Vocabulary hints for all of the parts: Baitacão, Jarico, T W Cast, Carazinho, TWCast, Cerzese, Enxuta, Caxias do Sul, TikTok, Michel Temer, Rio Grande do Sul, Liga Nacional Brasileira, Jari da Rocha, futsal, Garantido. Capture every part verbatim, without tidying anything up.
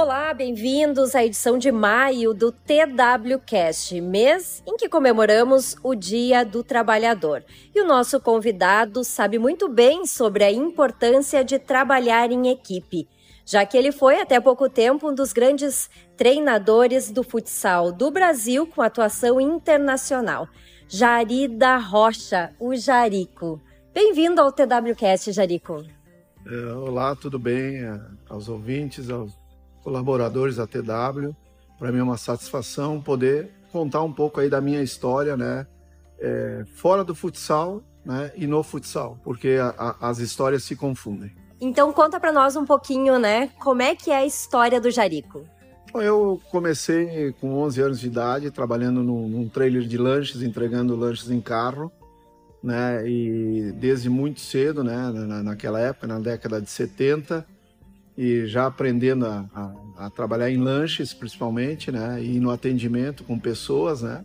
Olá, bem-vindos à edição de maio do T W Cast, mês em que comemoramos o Dia do Trabalhador. E o nosso convidado sabe muito bem sobre a importância de trabalhar em equipe, já que ele foi, até pouco tempo, um dos grandes treinadores do futsal do Brasil com atuação internacional. Jari da Rocha, o Jarico. Bem-vindo ao T W Cast, Jarico. Olá, tudo bem? Aos ouvintes, aos colaboradores da T W, para mim é uma satisfação poder contar um pouco aí da minha história, né? É, fora do futsal, né? E no futsal, porque a, a, as histórias se confundem. Então conta para nós um pouquinho, né? Como é que é a história do Jarico? Bom, eu comecei com onze anos de idade trabalhando num, num trailer de lanches, entregando lanches em carro. Né, e desde muito cedo, né, na, naquela época, na década de setenta, e já aprendendo a, a, a trabalhar em lanches, principalmente, né, e no atendimento com pessoas, né,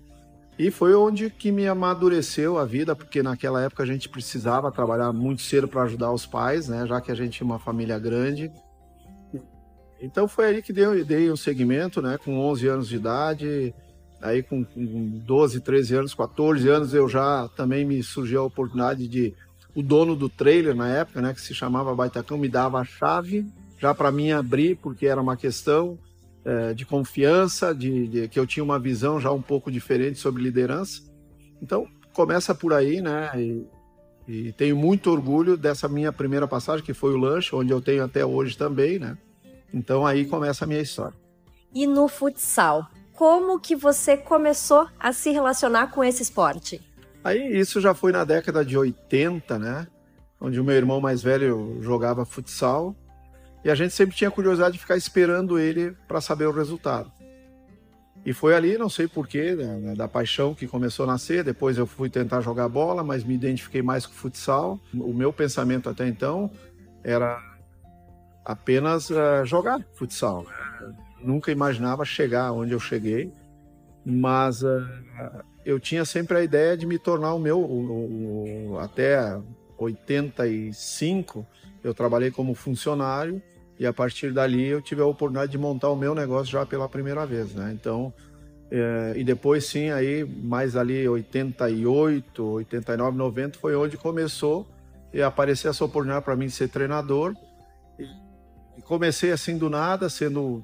e foi onde que me amadureceu a vida, porque naquela época a gente precisava trabalhar muito cedo para ajudar os pais, né, já que a gente tinha uma família grande. Então foi aí que dei, dei um segmento, né, com onze anos de idade. Aí com doze, treze anos, quatorze anos, eu já também me surgiu a oportunidade de... O dono do trailer, na época, né, que se chamava Baitacão, me dava a chave já para mim abrir, porque era uma questão é, de confiança, de, de, que eu tinha uma visão já um pouco diferente sobre liderança. Então, começa por aí, né? E, e tenho muito orgulho dessa minha primeira passagem, que foi o lanche, onde eu tenho até hoje também, né? Então, aí começa a minha história. E no futsal? Como que você começou a se relacionar com esse esporte? Aí isso já foi na década de oitenta, né? Onde o meu irmão mais velho jogava futsal. E a gente sempre tinha curiosidade de ficar esperando ele para saber o resultado. E foi ali, não sei porquê, né, da paixão que começou a nascer. Depois eu fui tentar jogar bola, mas me identifiquei mais com o futsal. O meu pensamento até então era apenas uh, jogar futsal, né? Nunca imaginava chegar onde eu cheguei, mas uh, eu tinha sempre a ideia de me tornar o meu... O, o, até oitenta e cinco, eu trabalhei como funcionário e a partir dali eu tive a oportunidade de montar o meu negócio já pela primeira vez, né? Então, uh, e depois sim, aí mais ali oitenta e oito, oitenta e nove, noventa foi onde começou e apareceu essa oportunidade para mim de ser treinador. E comecei assim do nada, sendo...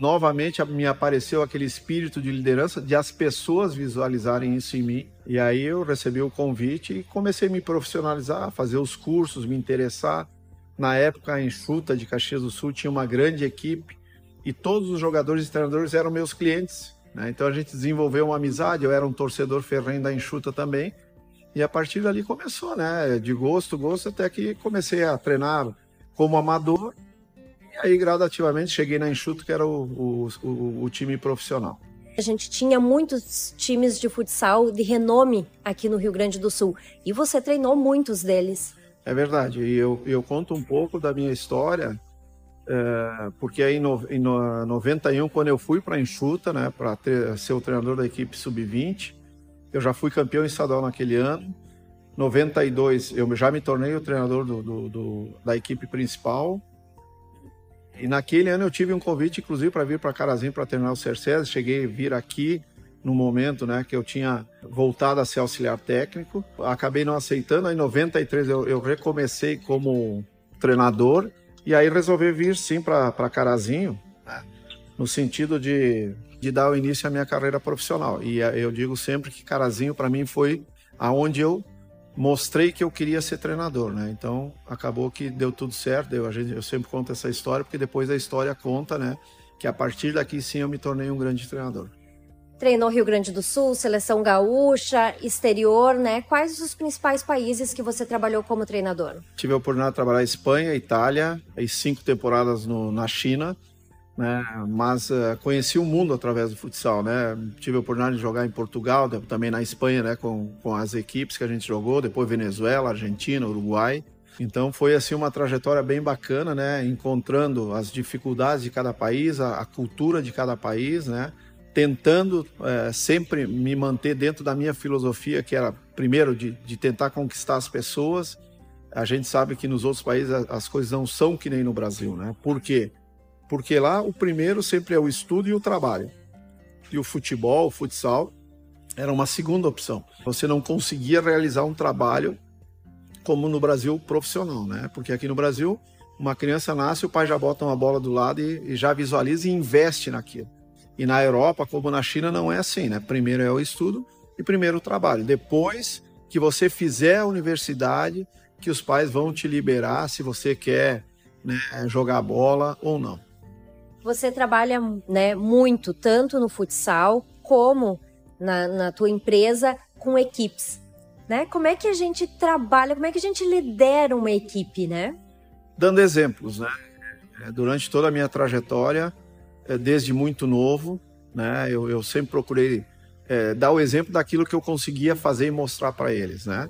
Novamente me apareceu aquele espírito de liderança, de as pessoas visualizarem isso em mim. E aí eu recebi o convite e comecei a me profissionalizar, fazer os cursos, me interessar. Na época, a Enxuta de Caxias do Sul tinha uma grande equipe e todos os jogadores e treinadores eram meus clientes, né? Então a gente desenvolveu uma amizade, eu era um torcedor ferrenho da Enxuta também. E a partir dali começou, né? De gosto, gosto, até que comecei a treinar como amador. E aí, gradativamente, cheguei na Enxuta, que era o, o, o, o time profissional. A gente tinha muitos times de futsal de renome aqui no Rio Grande do Sul. E você treinou muitos deles. É verdade. E eu, eu conto um pouco da minha história, é, porque aí no, em noventa e um, quando eu fui para a Enxuta, né, para ser o treinador da equipe sub vinte, eu já fui campeão estadual naquele ano. Em noventa e dois, eu já me tornei o treinador do, do, do, da equipe principal. E naquele ano eu tive um convite, inclusive, para vir para Carazinho para treinar o Cerzese. Cheguei a vir aqui no momento, né, que eu tinha voltado a ser auxiliar técnico. Acabei não aceitando. Aí em noventa e três eu, eu recomecei como treinador. E aí resolvi vir sim para Carazinho, né, no sentido de, de dar o início à minha carreira profissional. E eu digo sempre que Carazinho para mim foi aonde eu mostrei que eu queria ser treinador, né? Então, acabou que deu tudo certo. Eu, a gente, eu sempre conto essa história, porque depois a história conta, né? Que a partir daqui, sim, eu me tornei um grande treinador. Treinou Rio Grande do Sul, Seleção Gaúcha, exterior, né? Quais os principais países que você trabalhou como treinador? Tive a oportunidade de trabalhar em Espanha, Itália, e cinco temporadas no, na China, né? Mas uh, conheci o mundo através do futsal, né? Tive a oportunidade de jogar em Portugal, também na Espanha, né? Com, com as equipes que a gente jogou, depois Venezuela, Argentina, Uruguai. Então foi assim uma trajetória bem bacana, né? Encontrando as dificuldades de cada país, a, a cultura de cada país, né? Tentando é, sempre me manter dentro da minha filosofia, que era primeiro de, de tentar conquistar as pessoas. A gente sabe que nos outros países as coisas não são que nem no Brasil, né? Por quê? Porque lá o primeiro sempre é o estudo e o trabalho. E o futebol, o futsal, era uma segunda opção. Você não conseguia realizar um trabalho como no Brasil profissional, né? Porque aqui no Brasil, uma criança nasce, o pai já bota uma bola do lado e, e já visualiza e investe naquilo. E na Europa, como na China, não é assim, né? Primeiro é o estudo e primeiro o trabalho. Depois que você fizer a universidade, que os pais vão te liberar se você quer, né, jogar bola ou não. Você trabalha, né, muito, tanto no futsal como na, na tua empresa, com equipes, né? Como é que a gente trabalha, como é que a gente lidera uma equipe, né? Dando exemplos, né? Durante toda a minha trajetória, desde muito novo, né, eu, eu sempre procurei é, dar o exemplo daquilo que eu conseguia fazer e mostrar para eles, né?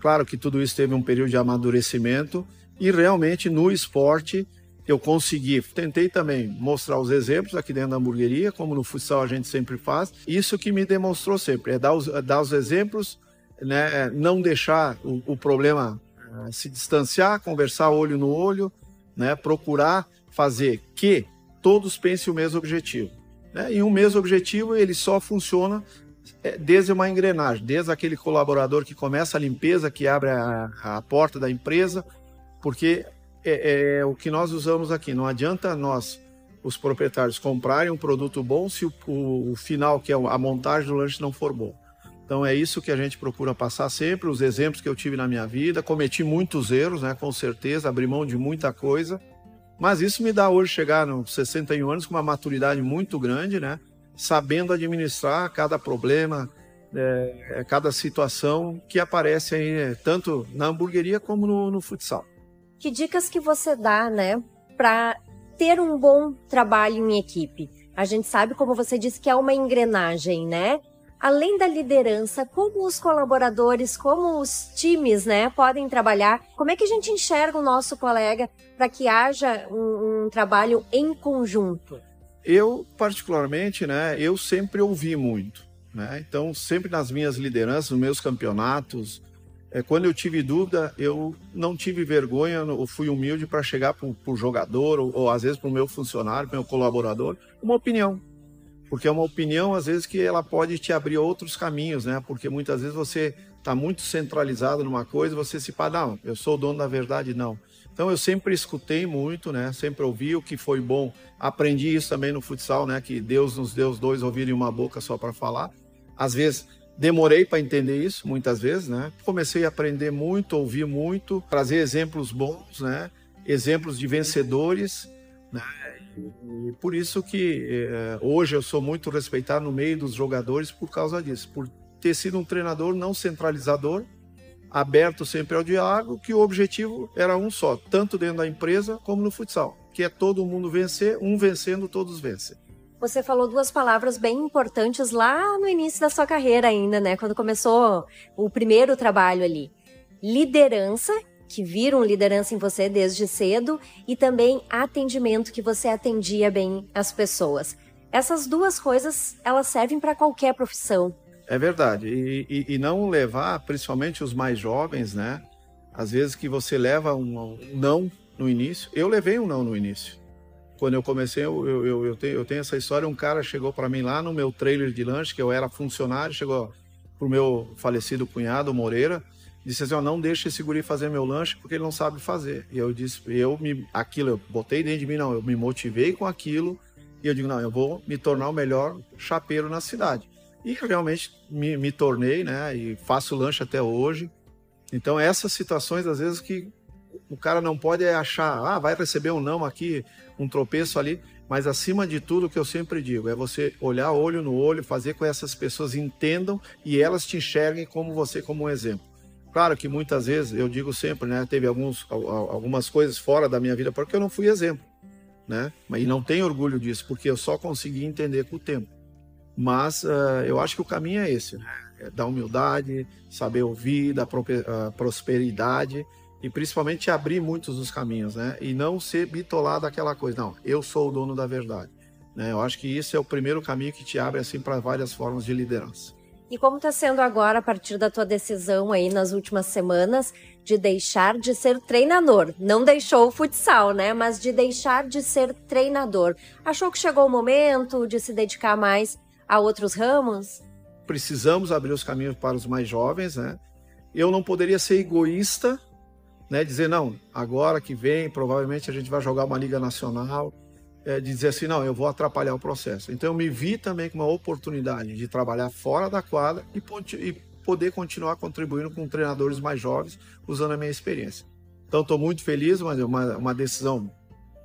Claro que tudo isso teve um período de amadurecimento e realmente no esporte eu consegui, tentei também mostrar os exemplos aqui dentro da hamburgueria, como no futsal a gente sempre faz. Isso que me demonstrou sempre, é dar os, dar os exemplos, né? Não deixar o, o problema uh, se distanciar, conversar olho no olho, né? Procurar fazer que todos pensem o mesmo objetivo. Né? E o mesmo objetivo ele só funciona desde uma engrenagem, desde aquele colaborador que começa a limpeza, que abre a, a porta da empresa, porque... É, é o que nós usamos aqui. Não adianta nós, os proprietários, comprarem um produto bom se o, o, o final, que é a montagem do lanche, não for bom. Então é isso que a gente procura passar sempre, os exemplos que eu tive na minha vida. Cometi muitos erros, né, com certeza, abri mão de muita coisa. Mas isso me dá hoje chegar nos sessenta e um anos com uma maturidade muito grande, né, sabendo administrar cada problema, é, cada situação que aparece aí, tanto na hamburgueria como no, no futsal. Que dicas que você dá, né, para ter um bom trabalho em equipe? A gente sabe, como você disse, que é uma engrenagem, né? Além da liderança, como os colaboradores, como os times, né, podem trabalhar? Como é que a gente enxerga o nosso colega para que haja um, um trabalho em conjunto? Eu, particularmente, né, eu sempre ouvi muito, né? Então, sempre nas minhas lideranças, nos meus campeonatos... Quando eu tive dúvida, eu não tive vergonha, eu fui humilde para chegar para o jogador, ou, ou às vezes para o meu funcionário, para o meu colaborador, uma opinião. Porque é uma opinião, às vezes, que ela pode te abrir outros caminhos, né? Porque muitas vezes você está muito centralizado numa coisa, você se fala, não, eu sou o dono da verdade, não. Então eu sempre escutei muito, né? Sempre ouvi o que foi bom. Aprendi isso também no futsal, né? Que Deus nos deu os dois ouvirem uma boca só para falar. Às vezes... Demorei para entender isso, muitas vezes, né? Comecei a aprender muito, ouvir muito, trazer exemplos bons, né? Exemplos de vencedores, né? E por isso que eh, hoje eu sou muito respeitado no meio dos jogadores por causa disso, por ter sido um treinador não centralizador, aberto sempre ao diálogo, que o objetivo era um só, tanto dentro da empresa como no futsal, que é todo mundo vencer, um vencendo, todos vencem. Você falou duas palavras bem importantes lá no início da sua carreira ainda, né? Quando começou o primeiro trabalho ali. Liderança, que viram liderança em você desde cedo, e também atendimento, que você atendia bem as pessoas. Essas duas coisas, elas servem para qualquer profissão. É verdade. E, e, e não levar, principalmente os mais jovens, né? Às vezes que você leva um, um não no início. Eu levei um não no início. Quando eu comecei, eu, eu, eu, tenho, eu tenho essa história, um cara chegou para mim lá no meu trailer de lanche, que eu era funcionário, chegou pro meu falecido cunhado, Moreira, disse assim, ó, não deixa esse guri fazer meu lanche porque ele não sabe fazer. E eu disse, eu me, aquilo, eu botei dentro de mim, não, eu me motivei com aquilo, e eu digo, não, eu vou me tornar o melhor chapeiro na cidade. E realmente me, me tornei, né, e faço lanche até hoje. Então essas situações, às vezes, que... O cara não pode achar, ah, vai receber um não aqui, um tropeço ali. Mas acima de tudo, o que eu sempre digo, é você olhar olho no olho, fazer com que essas pessoas entendam e elas te enxerguem como você, como um exemplo. Claro que muitas vezes, eu digo sempre, né, teve alguns, algumas coisas fora da minha vida, porque eu não fui exemplo, né? E não tenho orgulho disso, porque eu só consegui entender com o tempo. Mas uh, eu acho que o caminho é esse, né? É da humildade, saber ouvir, da prosperidade... E principalmente abrir muitos dos caminhos, né? E não ser bitolado aquela coisa. Não, eu sou o dono da verdade. Né? Eu acho que isso é o primeiro caminho que te abre assim para várias formas de liderança. E como está sendo agora, a partir da tua decisão aí nas últimas semanas, de deixar de ser treinador? Não deixou o futsal, né? Mas de deixar de ser treinador. Achou que chegou o momento de se dedicar mais a outros ramos? Precisamos abrir os caminhos para os mais jovens, né? Eu não poderia ser egoísta, né? Dizer, não, agora que vem, provavelmente a gente vai jogar uma Liga Nacional... É, de dizer assim, não, eu vou atrapalhar o processo. Então eu me vi também com uma oportunidade de trabalhar fora da quadra e, e poder continuar contribuindo com treinadores mais jovens, usando a minha experiência. Então estou muito feliz, mas é uma, uma decisão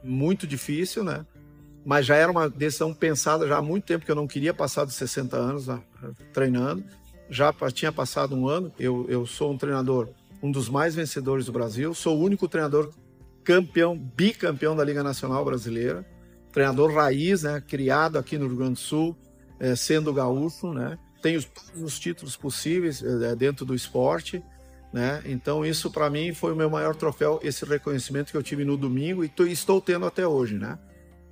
muito difícil, né? Mas já era uma decisão pensada já há muito tempo, que eu não queria passar dos sessenta anos, né, treinando. Já tinha passado um ano, eu, eu sou um treinador, um dos mais vencedores do Brasil, sou o único treinador campeão, bicampeão da Liga Nacional Brasileira, treinador raiz, né, criado aqui no Rio Grande do Sul, é, sendo gaúcho, né, tem os, todos os títulos possíveis é, dentro do esporte, né, então isso para mim foi o meu maior troféu, esse reconhecimento que eu tive no domingo e tô, estou tendo até hoje, né,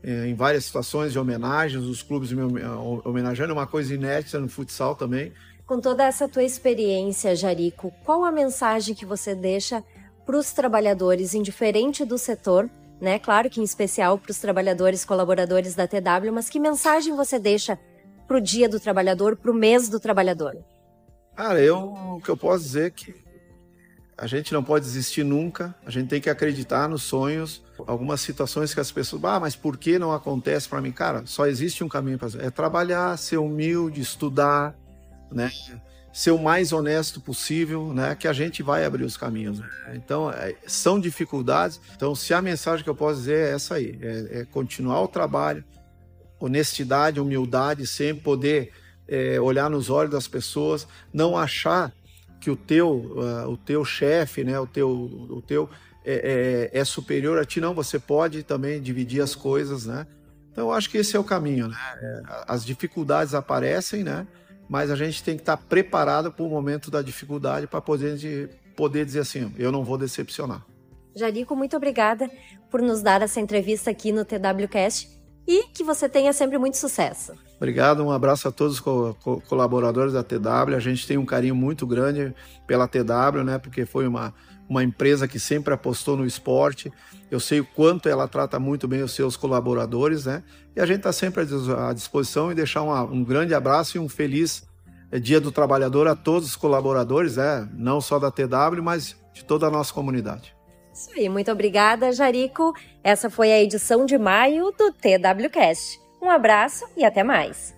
é, em várias situações de homenagens, os clubes me homenageando, uma coisa inédita no futsal também. Com toda essa tua experiência, Jarico, qual a mensagem que você deixa para os trabalhadores, indiferente do setor, né? Claro que em especial para os trabalhadores, colaboradores da T W, mas que mensagem você deixa para o dia do trabalhador, para o mês do trabalhador? Cara, eu, o que eu posso dizer é que a gente não pode desistir nunca, a gente tem que acreditar nos sonhos. Algumas situações que as pessoas, ah, mas por que não acontece para mim? Cara, só existe um caminho para fazer, é trabalhar, ser humilde, estudar, né? Ser o mais honesto possível, né? Que a gente vai abrir os caminhos. Então, são dificuldades. Então, se a mensagem que eu posso dizer é essa aí, é, é continuar o trabalho, honestidade, humildade, sempre poder é, olhar nos olhos das pessoas, não achar que o teu, uh, o teu chefe, né? O teu, o teu é, é, é superior a ti. Não, você pode também dividir as coisas, né? Então, eu acho que esse é o caminho, né? As dificuldades aparecem, né? Mas a gente tem que estar preparado para o momento da dificuldade para poder, poder dizer assim, eu não vou decepcionar. Jarico, muito obrigada por nos dar essa entrevista aqui no TWCast e que você tenha sempre muito sucesso. Obrigado, um abraço a todos os co- co- colaboradores da T W. A gente tem um carinho muito grande pela T W, né? Porque foi uma, uma empresa que sempre apostou no esporte. Eu sei o quanto ela trata muito bem os seus colaboradores, né? E a gente está sempre à disposição e deixar uma, um grande abraço e um feliz Dia do Trabalhador a todos os colaboradores, né? Não só da T W, mas de toda a nossa comunidade. Isso aí, muito obrigada, Jarico. Essa foi a edição de maio do TWCast. Um abraço e até mais.